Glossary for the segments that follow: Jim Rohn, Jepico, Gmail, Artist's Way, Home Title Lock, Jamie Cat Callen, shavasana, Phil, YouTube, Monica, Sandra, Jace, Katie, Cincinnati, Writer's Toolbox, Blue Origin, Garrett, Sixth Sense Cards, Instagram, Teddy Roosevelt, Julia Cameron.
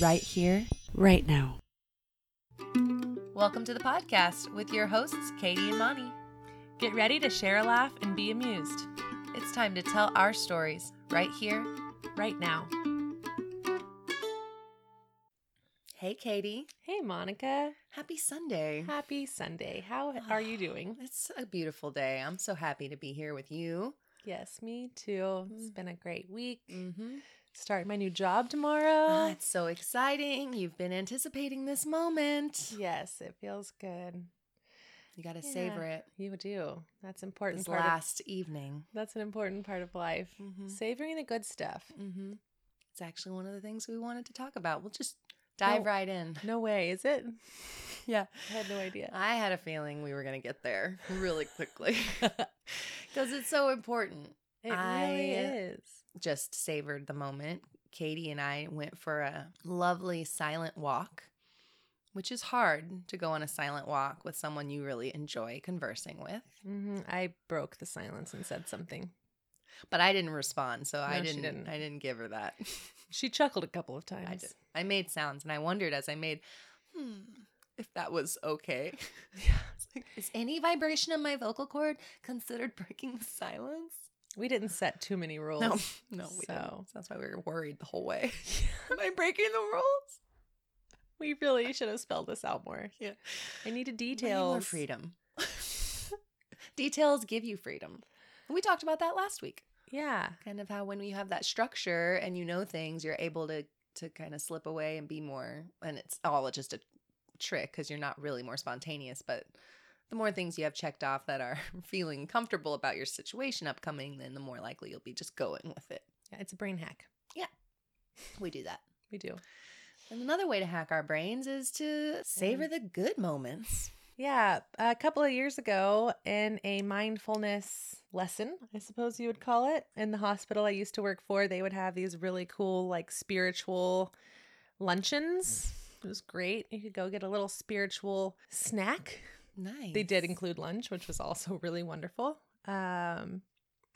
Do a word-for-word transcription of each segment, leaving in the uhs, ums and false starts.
right here, right now. Welcome to the podcast with your hosts, Katie and Moni. Get ready to share a laugh and be amused. It's time to tell our stories right here, right now. Hey, Katie. Hey, Monica. Happy Sunday. Happy Sunday. How are you doing? It's a beautiful day. I'm so happy to be here with you. Yes, me too. It's been a great week. Mm-hmm. Start my new job tomorrow. Ah, it's so exciting. You've been anticipating this moment. Yes, it feels good. You got to yeah, savor it. You do. That's important. This part last of, evening. That's an important part of life. Mm-hmm. Savoring the good stuff. Mm-hmm. It's actually one of the things we wanted to talk about. We'll just dive no, right in. No way, is it? Yeah. I had no idea. I had a feeling we were going to get there really quickly because it's so important. It I really is. Just savored the moment. Katie and I went for a lovely silent walk, which is hard to go on a silent walk with someone you really enjoy conversing with. Mm-hmm. I broke the silence and said something. But I didn't respond, so no, I didn't, didn't I didn't give her that. She chuckled a couple of times. I did. I made sounds, and I wondered as I made, hmm, if that was okay. Yeah. Like, is any vibration in my vocal cord considered breaking the silence? We didn't set too many rules. No, no, we so. didn't. That's why we were worried the whole way. Am I breaking the rules? We really should have spelled this out more. Yeah. I needed details. I need more freedom. Details give you freedom. We talked about that last week. Yeah. Kind of how when you have that structure and you know things, you're able to, to kind of slip away and be more, and it's all just a trick because you're not really more spontaneous, but the more things you have checked off that are feeling comfortable about your situation upcoming, then the more likely you'll be just going with it. Yeah, it's a brain hack. Yeah. We do that. We do. And another way to hack our brains is to savor the good moments. Yeah, a couple of years ago in a mindfulness lesson, I suppose you would call it, in the hospital I used to work for, they would have these really cool like spiritual luncheons. It was great. You could go get a little spiritual snack. Nice. They did include lunch, which was also really wonderful. Um,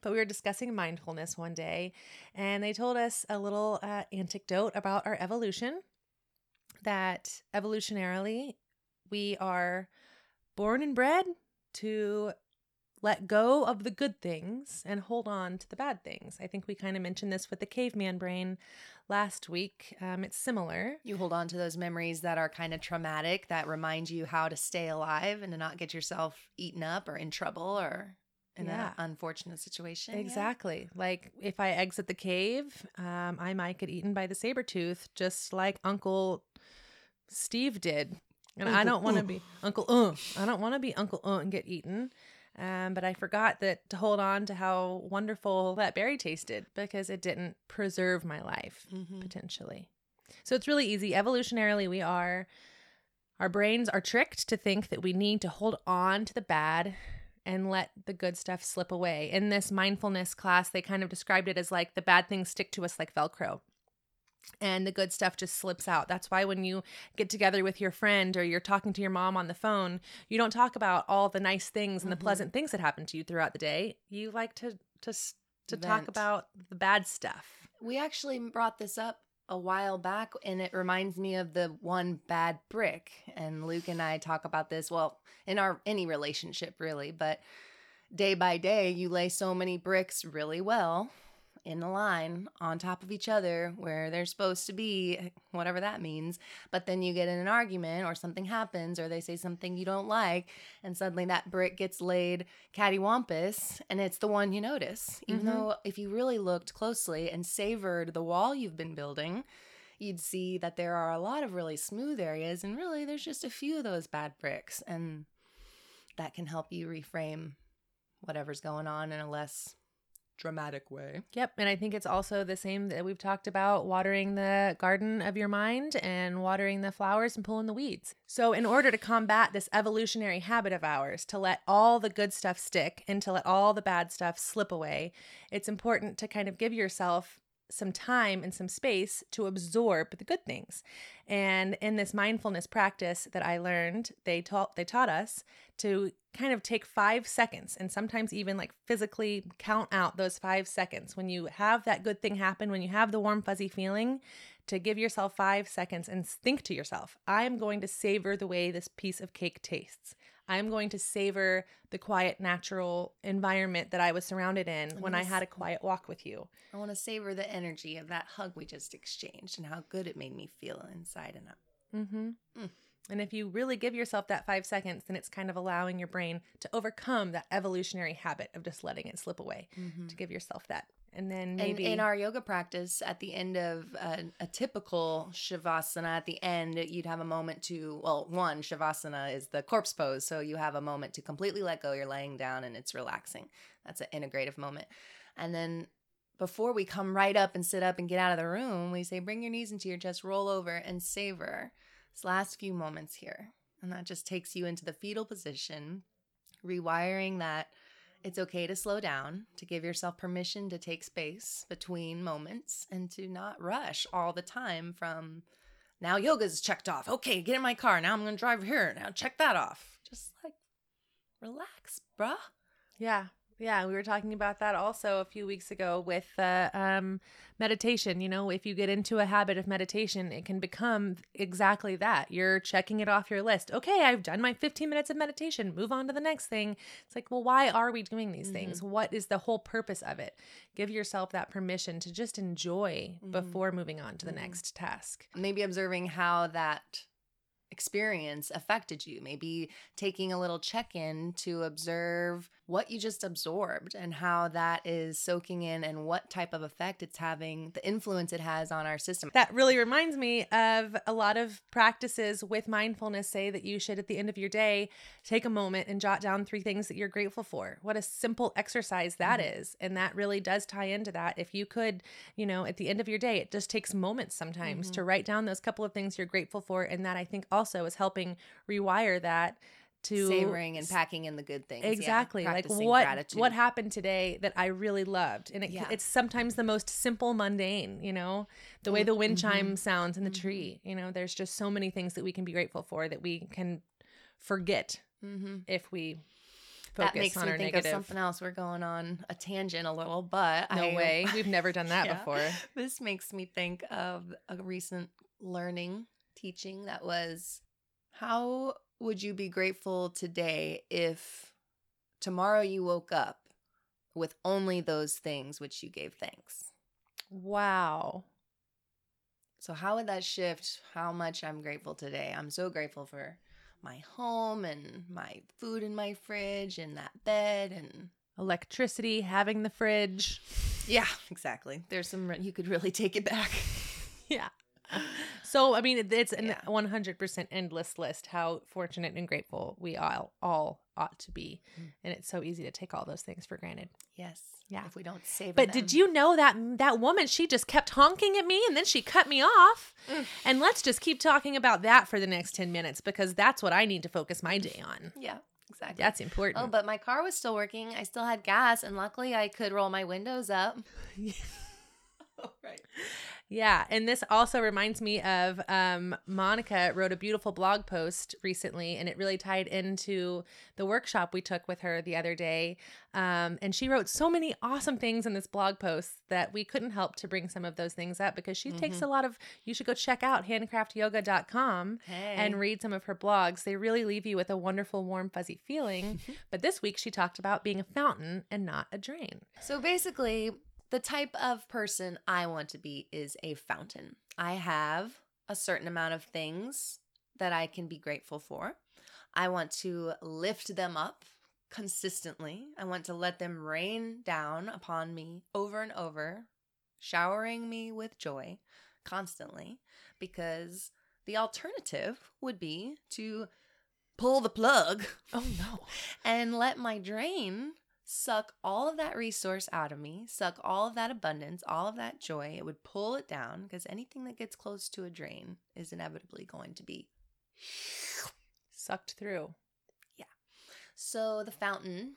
but we were discussing mindfulness one day, and they told us a little uh, anecdote about our evolution, that evolutionarily we are born and bred to let go of the good things and hold on to the bad things. I think we kind of mentioned this with the caveman brain last week. Um, it's similar. You hold on to those memories that are kind of traumatic, that remind you how to stay alive and to not get yourself eaten up or in trouble or in yeah. an unfortunate situation. Exactly. Yeah. Like if I exit the cave, um, I might get eaten by the saber tooth, just like Uncle Steve did. And Uncle, I don't want to uh. be Uncle Uh. I don't want to be Uncle Uh and get eaten. Um, but I forgot that to hold on to how wonderful that berry tasted because it didn't preserve my life, mm-hmm. potentially. So it's really easy. Evolutionarily, we are, our brains are tricked to think that we need to hold on to the bad and let the good stuff slip away. In this mindfulness class, they kind of described it as like the bad things stick to us like Velcro. And the good stuff just slips out. That's why when you get together with your friend or you're talking to your mom on the phone, you don't talk about all the nice things and mm-hmm. the pleasant things that happen to you throughout the day. You like to to, to talk about the bad stuff. We actually brought this up a while back, and it reminds me of the one bad brick. And Luke and I talk about this, well, in our any relationship really, but day by day you lay so many bricks really well in a line on top of each other where they're supposed to be, whatever that means. But then you get in an argument or something happens or they say something you don't like, and suddenly that brick gets laid cattywampus and it's the one you notice. Even mm-hmm. though if you really looked closely and savored the wall you've been building, you'd see that there are a lot of really smooth areas, and really there's just a few of those bad bricks, and that can help you reframe whatever's going on in a less dramatic way. Yep. And I think it's also the same that we've talked about, watering the garden of your mind and watering the flowers and pulling the weeds. So in order to combat this evolutionary habit of ours to let all the good stuff stick and to let all the bad stuff slip away, it's important to kind of give yourself some time and some space to absorb the good things. And in this mindfulness practice that I learned, they taught they taught us to kind of take five seconds and sometimes even like physically count out those five seconds. When you have that good thing happen, when you have the warm, fuzzy feeling, to give yourself five seconds and think to yourself, I'm going to savor the way this piece of cake tastes. I'm going to savor the quiet, natural environment that I was surrounded in I'm when I had a quiet walk with you. I want to savor the energy of that hug we just exchanged and how good it made me feel inside and up. Mm-hmm. Mm. And if you really give yourself that five seconds, then it's kind of allowing your brain to overcome that evolutionary habit of just letting it slip away, mm-hmm. to give yourself that. And then maybe in, in our yoga practice, at the end of a, a typical shavasana, at the end, you'd have a moment to, well, one, shavasana is the corpse pose. So you have a moment to completely let go. You're laying down and it's relaxing. That's an integrative moment. And then before we come right up and sit up and get out of the room, we say, bring your knees into your chest, roll over and savor this last few moments here. And that just takes you into the fetal position, rewiring that. It's okay to slow down, to give yourself permission to take space between moments and to not rush all the time from now yoga's checked off. Okay, get in my car. Now I'm going to drive here. Now check that off. Just like relax, bruh. Yeah. Yeah. We were talking about that also a few weeks ago with uh, um, meditation. You know, if you get into a habit of meditation, it can become exactly that. You're checking it off your list. Okay, I've done my fifteen minutes of meditation. Move on to the next thing. It's like, well, why are we doing these mm-hmm. things? What is the whole purpose of it? Give yourself that permission to just enjoy mm-hmm. before moving on to the mm-hmm. next task. Maybe observing how that experience affected you, maybe taking a little check-in to observe what you just absorbed and how that is soaking in and what type of effect it's having, the influence it has on our system. That really reminds me of a lot of practices with mindfulness say that you should, at the end of your day, take a moment and jot down three things that you're grateful for. What a simple exercise that mm-hmm. is. And that really does tie into that. If you could, you know, at the end of your day, it just takes moments sometimes mm-hmm. to write down those couple of things you're grateful for. And that, I think, also also is helping rewire that to savoring and packing in the good things. Exactly. Yeah, like what gratitude. What happened today that I really loved. And it, yeah. it's sometimes the most simple mundane, you know, the way the wind mm-hmm. chime sounds in the mm-hmm. tree. You know, there's just so many things that we can be grateful for that we can forget mm-hmm. if we focus that makes on me our think negative. Of something else. We're going on a tangent a little, but no I, way. We've never done that yeah. before. This makes me think of a recent learning teaching that was, how would you be grateful today if tomorrow you woke up with only those things which you gave thanks? Wow. So how would that shift how much I'm grateful today? I'm so grateful for my home and my food in my fridge and that bed and electricity, having the fridge. Yeah, exactly. There's some, you could really take it back. Yeah. So, I mean, it's a yeah. one hundred percent endless list how fortunate and grateful we all, all ought to be. Mm. And it's so easy to take all those things for granted. Yes. Yeah. If we don't savor them. But did you know that that woman, she just kept honking at me and then she cut me off? Mm. And let's just keep talking about that for the next ten minutes because that's what I need to focus my day on. Yeah. Exactly. That's important. Oh, but my car was still working. I still had gas and luckily I could roll my windows up. Yeah. Oh, right. Yeah, and this also reminds me of um, Monica wrote a beautiful blog post recently, and it really tied into the workshop we took with her the other day. Um, and she wrote so many awesome things in this blog post that we couldn't help to bring some of those things up because she mm-hmm. takes a lot of – you should go check out handcraft yoga dot com hey. and read some of her blogs. They really leave you with a wonderful, warm, fuzzy feeling. But this week she talked about being a fountain and not a drain. So basically – the type of person I want to be is a fountain. I have a certain amount of things that I can be grateful for. I want to lift them up consistently. I want to let them rain down upon me over and over, showering me with joy constantly, because the alternative would be to pull the plug. Oh no. And let my drain suck all of that resource out of me, suck all of that abundance, all of that joy. It would pull it down because anything that gets close to a drain is inevitably going to be sucked through. Yeah. So the fountain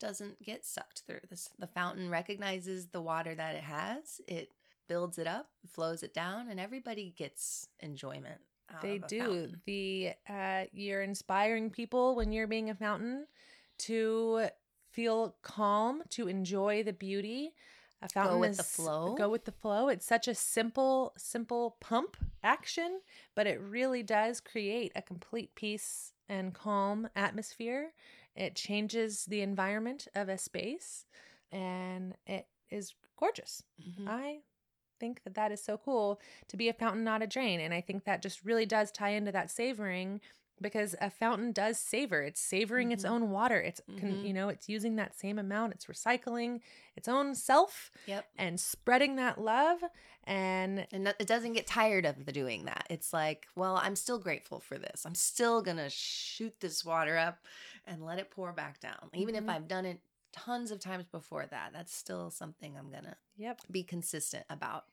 doesn't get sucked through. This, the fountain recognizes the water that it has. It builds it up, flows it down, and everybody gets enjoyment. They do. Fountain. The uh, you're inspiring people when you're being a fountain to feel calm, to enjoy the beauty. A fountain go with is, the flow. Go with the flow. It's such a simple, simple pump action, but it really does create a complete peace and calm atmosphere. It changes the environment of a space, and it is gorgeous. Mm-hmm. I think that that is so cool, to be a fountain, not a drain. And I think that just really does tie into that savoring, because a fountain does savor. It's savoring mm-hmm. its own water. It's mm-hmm. con, you know, it's using that same amount. It's recycling its own self. Yep. And spreading that love, and and it doesn't get tired of the doing that. It's like, well, I'm still grateful for this. I'm still gonna shoot this water up and let it pour back down, even mm-hmm. if I've done it tons of times before that. That's still something I'm gonna yep. be consistent about.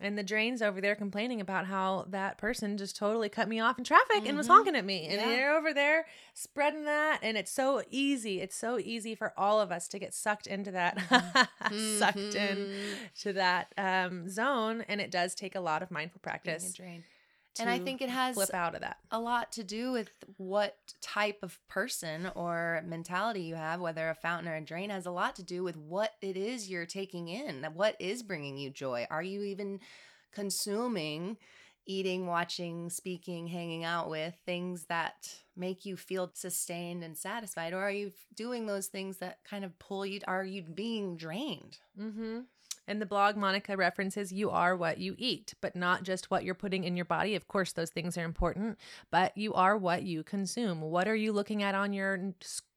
And the drain's over there complaining about how that person just totally cut me off in traffic mm-hmm. and was honking at me. And yeah. they're over there spreading that. And it's so easy. It's so easy for all of us to get sucked into that, mm-hmm. sucked in to that um, zone. And it does take a lot of mindful practice. Drain. And I think it has flip out of that. A lot to do with what type of person or mentality you have, whether a fountain or a drain, has a lot to do with what it is you're taking in, what is bringing you joy. Are you even consuming, eating, watching, speaking, hanging out with things that make you feel sustained and satisfied? Or are you doing those things that kind of pull you? Are you being drained? Mm-hmm. In the blog, Monica references you are what you eat, but not just what you're putting in your body. Of course, those things are important, but you are what you consume. What are you looking at on your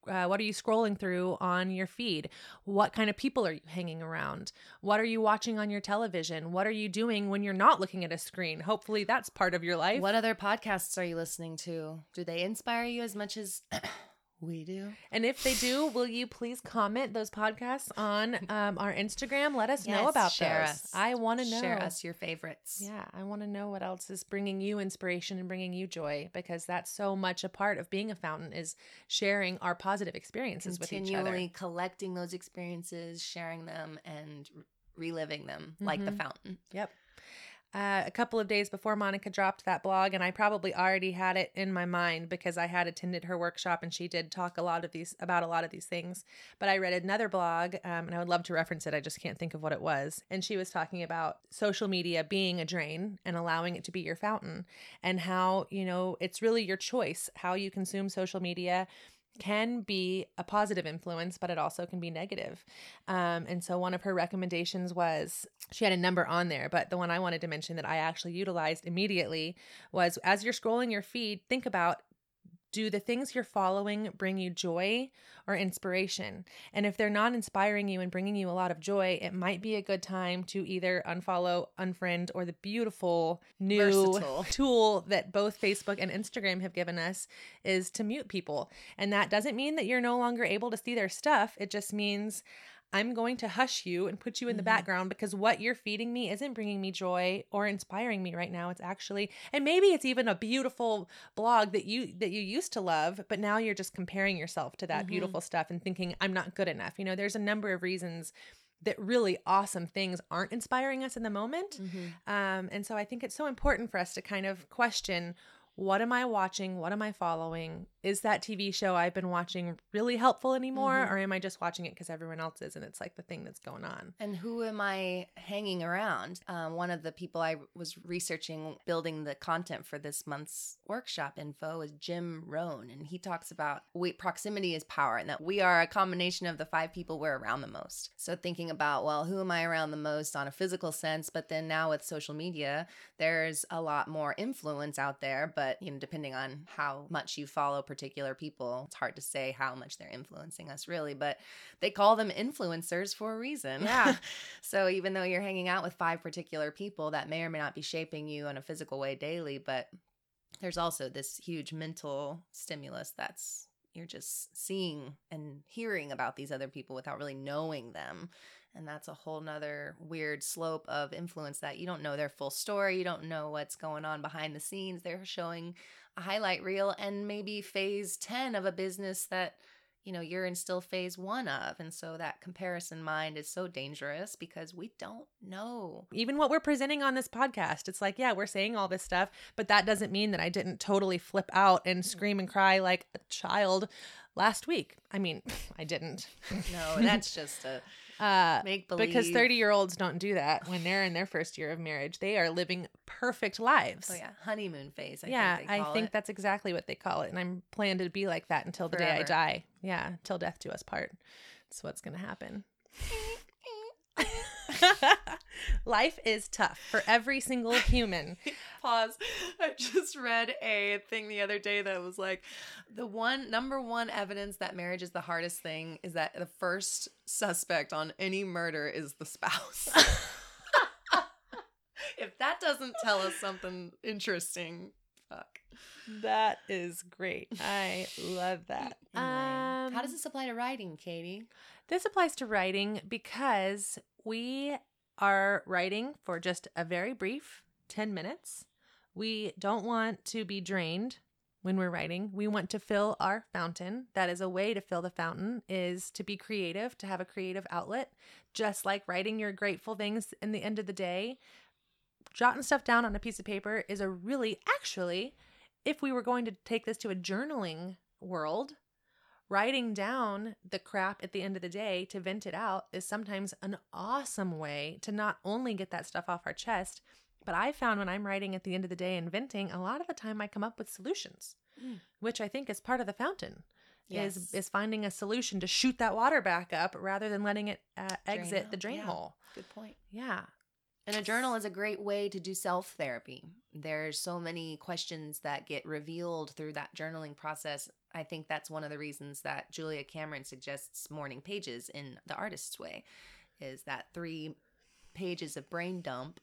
uh, what are you scrolling through on your feed? What kind of people are you hanging around? What are you watching on your television? What are you doing when you're not looking at a screen? Hopefully that's part of your life. What other podcasts are you listening to? Do they inspire you as much as we do? And if they do, will you please comment those podcasts on um, our Instagram? Let us yes, know about share those. Us. I want to know. Share us your favorites. Yeah, I want to know what else is bringing you inspiration and bringing you joy, because that's so much a part of being a fountain, is sharing our positive experiences with each other. Continually collecting those experiences, sharing them, and reliving them mm-hmm. like the fountain. Yep. Uh, a couple of days before Monica dropped that blog, and I probably already had it in my mind because I had attended her workshop and she did talk a lot of these about a lot of these things. But I read another blog, um, and I would love to reference it. I just can't think of what it was. And she was talking about social media being a drain and allowing it to be your fountain, and how, you know, it's really your choice. How you consume social media can be a positive influence, but it also can be negative. Um, and so one of her recommendations was, she had a number on there, but the one I wanted to mention that I actually utilized immediately was, as you're scrolling your feed, think about, do the things you're following bring you joy or inspiration? And if they're not inspiring you and bringing you a lot of joy, it might be a good time to either unfollow, unfriend, or the beautiful new versatile tool that both Facebook and Instagram have given us is to mute people. And that doesn't mean that you're no longer able to see their stuff. It just means, I'm going to hush you and put you in the mm-hmm. background, because what you're feeding me isn't bringing me joy or inspiring me right now. It's actually, and maybe it's even a beautiful blog that you that you used to love, but now you're just comparing yourself to that mm-hmm. beautiful stuff and thinking, I'm not good enough. You know, there's a number of reasons that really awesome things aren't inspiring us in the moment. Mm-hmm. Um, and so I think it's so important for us to kind of question, what am I watching? What am I following? Is that T V show I've been watching really helpful anymore? Mm-hmm. Or am I just watching it because everyone else is and it's like the thing that's going on? And who am I hanging around? Um, one of the people I was researching building the content for this month's workshop info is Jim Rohn. And he talks about we, proximity is power, and that we are a combination of the five people we're around the most. So thinking about, well, who am I around the most on a physical sense? But then now with social media, there's a lot more influence out there, but But, you know, depending on how much you follow particular people, it's hard to say how much they're influencing us really, but they call them influencers for a reason. Yeah. So even though you're hanging out with five particular people that may or may not be shaping you in a physical way daily, but there's also this huge mental stimulus that's you're just seeing and hearing about these other people without really knowing them. And that's a whole nother weird slope of influence that you don't know their full story. You don't know what's going on behind the scenes. They're showing a highlight reel and maybe phase ten of a business that you know, you're in still phase one of. And so that comparison mind is so dangerous because we don't know. Even what we're presenting on this podcast, it's like, yeah, we're saying all this stuff, but that doesn't mean that I didn't totally flip out and scream and cry like a child last week. I mean, I didn't. No, that's just a uh, make-believe. Because thirty-year-olds don't do that when they're in their first year of marriage. They are living perfect lives. Oh, yeah. Honeymoon phase, I yeah, think they call it. I think it. That's exactly what they call it. And I'm planning to be like that until the Forever. Day I die. Yeah, till death do us part. That's what's going to happen. Life is tough for every single human. Pause. I just read a thing the other day that was like, the one number one evidence that marriage is the hardest thing is that the first suspect on any murder is the spouse. If that doesn't tell us something interesting, fuck. That is great. I love that. Um, How does this apply to writing, Katie? This applies to writing because we are writing for just a very brief ten minutes. We don't want to be drained when we're writing. We want to fill our fountain. That is a way to fill the fountain, is to be creative, to have a creative outlet, just like writing your grateful things in the end of the day. Jotting stuff down on a piece of paper is a really, actually, if we were going to take this to a journaling world, writing down the crap at the end of the day to vent it out is sometimes an awesome way to not only get that stuff off our chest, but I found when I'm writing at the end of the day and venting, a lot of the time I come up with solutions, mm. which I think is part of the fountain, yes. is is finding a solution to shoot that water back up rather than letting it uh, exit hole. the drain yeah. hole. Good point. Yeah. And a journal is a great way to do self-therapy. There's so many questions that get revealed through that journaling process. I think that's one of the reasons that Julia Cameron suggests morning pages in The Artist's Way, is that three pages of brain dump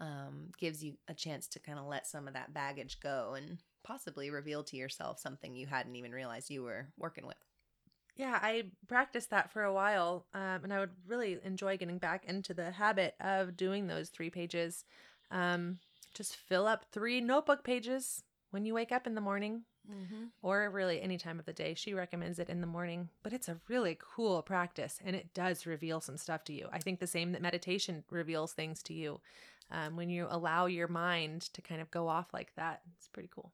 um, gives you a chance to kind of let some of that baggage go and possibly reveal to yourself something you hadn't even realized you were working with. Yeah, I practiced that for a while, um, and I would really enjoy getting back into the habit of doing those three pages. Um, just fill up three notebook pages when you wake up in the morning, mm-hmm. or really any time of the day. She recommends it in the morning, but it's a really cool practice, and it does reveal some stuff to you. I think the same that meditation reveals things to you, um, when you allow your mind to kind of go off like that. It's pretty cool.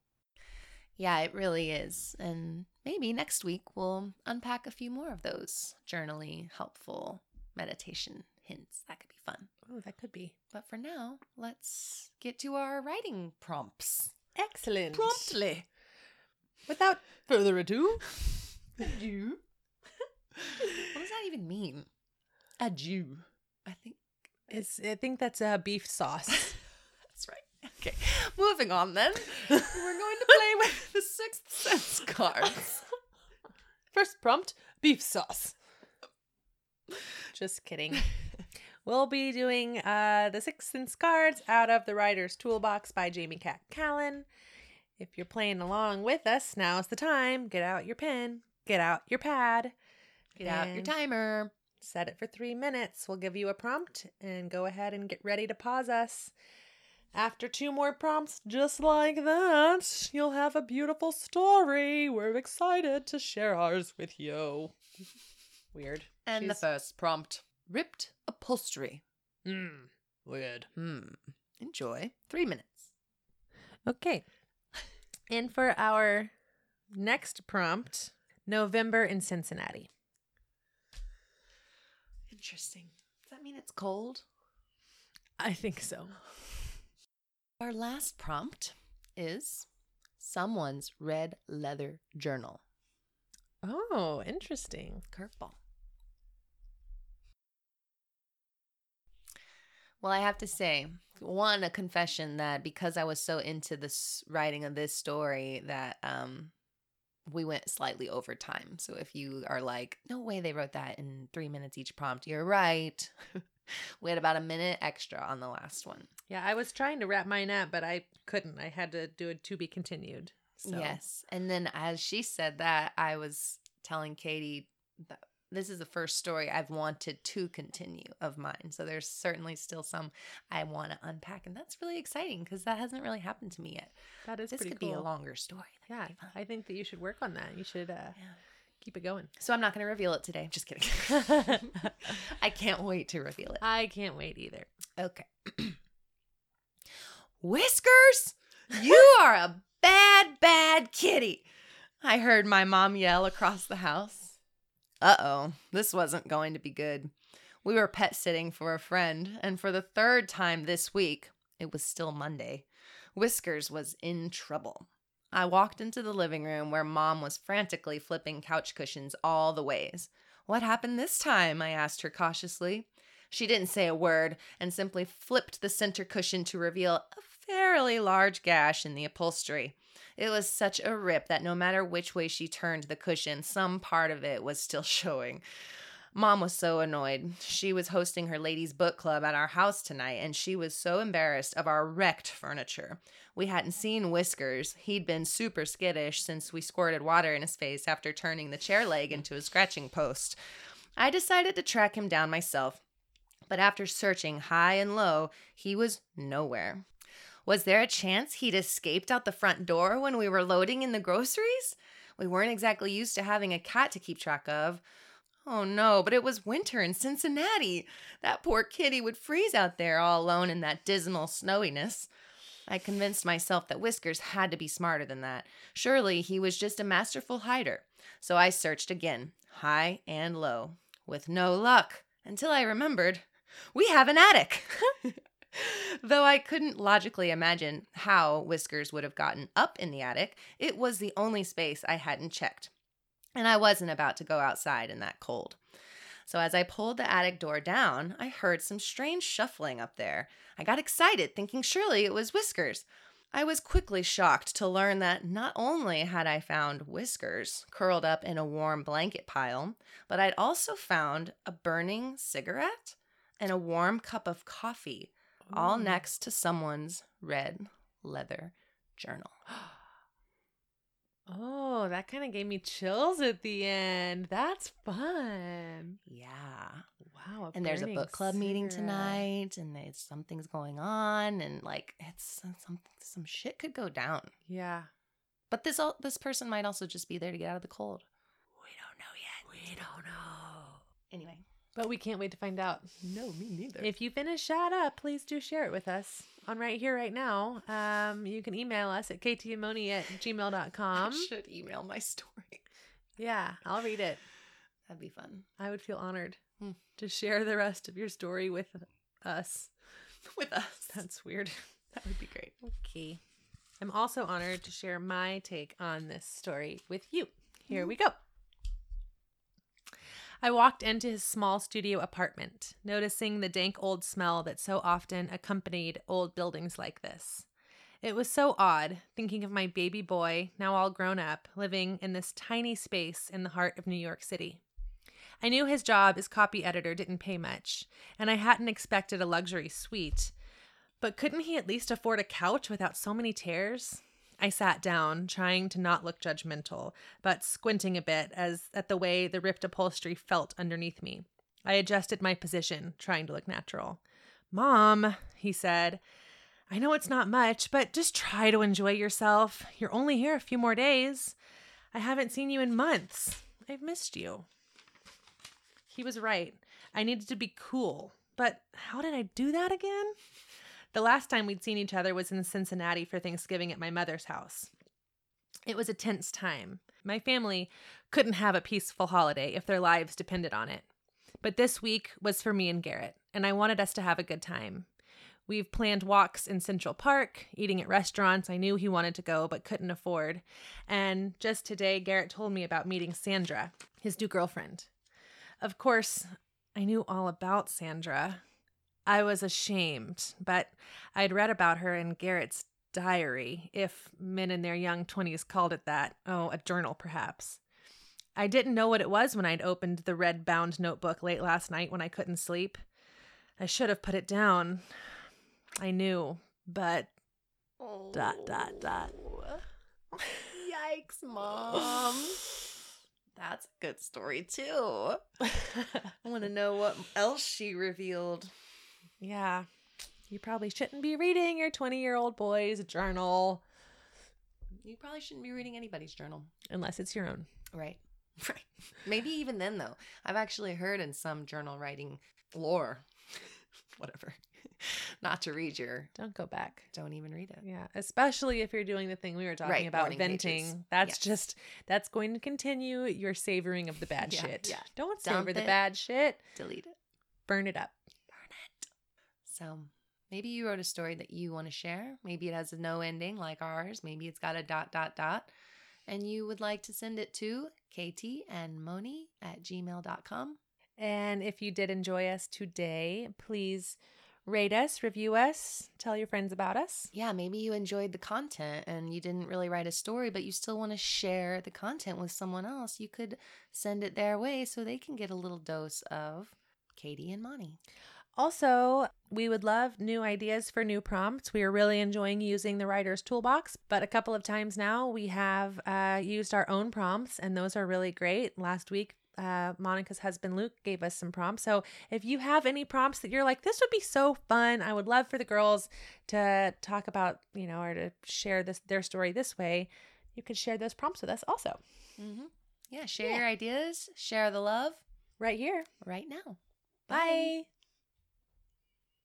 Yeah, it really is. And maybe next week we'll unpack a few more of those journaling, helpful meditation hints. That could be fun. Oh, that could be. But for now, let's get to our writing prompts. Excellent. Promptly. Without further ado. Adieu. What does that even mean? Adieu. I think it's. I think that's a beef sauce. That's right. Okay, moving on then. We're going to play with the Sixth Sense cards. First prompt, beef sauce. Just kidding. We'll be doing uh, the Sixth Sense cards out of the Writer's Toolbox by Jamie Cat Callen. If you're playing along with us, now's the time. Get out your pen. Get out your pad. Get out your timer. Set it for three minutes. We'll give you a prompt and go ahead and get ready to pause us. After two more prompts just like that, you'll have a beautiful story. We're excited to share ours with you. Weird. And She's... the first prompt. Ripped upholstery. Mm. Weird. Hmm. Enjoy. Three minutes. Okay. And for our next prompt, November in Cincinnati. Interesting. Does that mean it's cold? I think so. Our last prompt is someone's red leather journal. Oh, interesting. Curveball. Well, I have to say, one, a confession that because I was so into this writing of this story that um, we went slightly over time. So if you are like, no way they wrote that in three minutes each prompt, you're right. We had about a minute extra on the last one. Yeah, I was trying to wrap mine up, but I couldn't. I had to do a to be continued. So. Yes. And then as she said that, I was telling Katie that this is the first story I've wanted to continue of mine. So there's certainly still some I want to unpack. And that's really exciting because that hasn't really happened to me yet. That is this pretty cool. This could be a longer story. Yeah. I think that you should work on that. You should uh, yeah. Keep it going. So I'm not going to reveal it today. Just kidding. I can't wait to reveal it. I can't wait either. Okay. Whiskers, you are a bad, bad kitty, I heard my mom yell across the house. Uh-oh, this wasn't going to be good. We were pet sitting for a friend, and for the third time this week, it was still Monday, Whiskers was in trouble. I walked into the living room where Mom was frantically flipping couch cushions all the ways. What happened this time? I asked her cautiously. She didn't say a word and simply flipped the center cushion to reveal a fairly large gash in the upholstery. It was such a rip that no matter which way she turned the cushion, some part of it was still showing. Mom was so annoyed. She was hosting her ladies' book club at our house tonight, and she was so embarrassed of our wrecked furniture. We hadn't seen Whiskers. He'd been super skittish since we squirted water in his face after turning the chair leg into a scratching post. I decided to track him down myself, but after searching high and low, he was nowhere. Was there a chance he'd escaped out the front door when we were loading in the groceries? We weren't exactly used to having a cat to keep track of. Oh no, but it was winter in Cincinnati. That poor kitty would freeze out there all alone in that dismal snowiness. I convinced myself that Whiskers had to be smarter than that. Surely he was just a masterful hider. So I searched again, high and low, with no luck, until I remembered, we have an attic. Though I couldn't logically imagine how Whiskers would have gotten up in the attic, it was the only space I hadn't checked. And I wasn't about to go outside in that cold. So as I pulled the attic door down, I heard some strange shuffling up there. I got excited, thinking surely it was Whiskers. I was quickly shocked to learn that not only had I found Whiskers curled up in a warm blanket pile, but I'd also found a burning cigarette and a warm cup of coffee, Ooh. all next to someone's red leather journal. Oh, that kind of gave me chills at the end. That's fun. Yeah. Wow. And there's a book club cigarette. meeting tonight, and there's something's going on, and like it's some some shit could go down. Yeah. But this all this person might also just be there to get out of the cold. We don't know yet. We don't know. Anyway. But we can't wait to find out. No, me neither. If you've been a shot up, please do share it with us on Right Here, Right Now. Um, you can email us at k t amoni at gmail dot com. I should email my story. Yeah, I'll read it. That'd be fun. I would feel honored hmm. to share the rest of your story with us. With us. That's weird. That would be great. Okay. I'm also honored to share my take on this story with you. Here mm-hmm. we go. I walked into his small studio apartment, noticing the dank old smell that so often accompanied old buildings like this. It was so odd, thinking of my baby boy, now all grown up, living in this tiny space in the heart of New York City. I knew his job as copy editor didn't pay much, and I hadn't expected a luxury suite, but couldn't he at least afford a couch without so many tears? I sat down, trying to not look judgmental, but squinting a bit as at the way the ripped upholstery felt underneath me. I adjusted my position, trying to look natural. Mom, he said, I know it's not much, but just try to enjoy yourself. You're only here a few more days. I haven't seen you in months. I've missed you. He was right. I needed to be cool, but how did I do that again? The last time we'd seen each other was in Cincinnati for Thanksgiving at my mother's house. It was a tense time. My family couldn't have a peaceful holiday if their lives depended on it. But this week was for me and Garrett, and I wanted us to have a good time. We've planned walks in Central Park, eating at restaurants I knew he wanted to go but couldn't afford. And just today, Garrett told me about meeting Sandra, his new girlfriend. Of course, I knew all about Sandra. I was ashamed, but I'd read about her in Garrett's diary, if men in their young twenties called it that. Oh, a journal, perhaps. I didn't know what it was when I'd opened the red-bound notebook late last night when I couldn't sleep. I should have put it down. I knew, but... Oh. Dot, dot, dot. Yikes, Mom. That's a good story, too. I want to know what else she revealed. Yeah, you probably shouldn't be reading your twenty-year-old boy's journal. You probably shouldn't be reading anybody's journal. Unless it's your own. Right. Right. Maybe even then, though. I've actually heard in some journal writing lore, whatever, not to read your... Don't go back. Don't even read it. Yeah. Especially if you're doing the thing we were talking right. about, morning venting. Pages. That's yes. just, that's going to continue your savoring of the bad yeah. shit. Yeah. Don't Dump savor it. The bad shit. Delete it. Burn it up. Burn it. So... Maybe you wrote a story that you want to share. Maybe it has a no ending like ours. Maybe it's got a dot, dot, dot. And you would like to send it to Katie and Moni at gmail dot com. And if you did enjoy us today, please rate us, review us, tell your friends about us. Yeah, maybe you enjoyed the content and you didn't really write a story, but you still want to share the content with someone else. You could send it their way so they can get a little dose of Katie and Moni. Also, we would love new ideas for new prompts. We are really enjoying using the Writer's Toolbox, but a couple of times now we have uh, used our own prompts, and those are really great. Last week, uh, Monica's husband Luke gave us some prompts. So if you have any prompts that you're like, this would be so fun, I would love for the girls to talk about, you know, or to share this their story this way, you could share those prompts with us also. Mm-hmm. Yeah, share yeah. your ideas, share the love. Right here. Right now. Bye. Bye.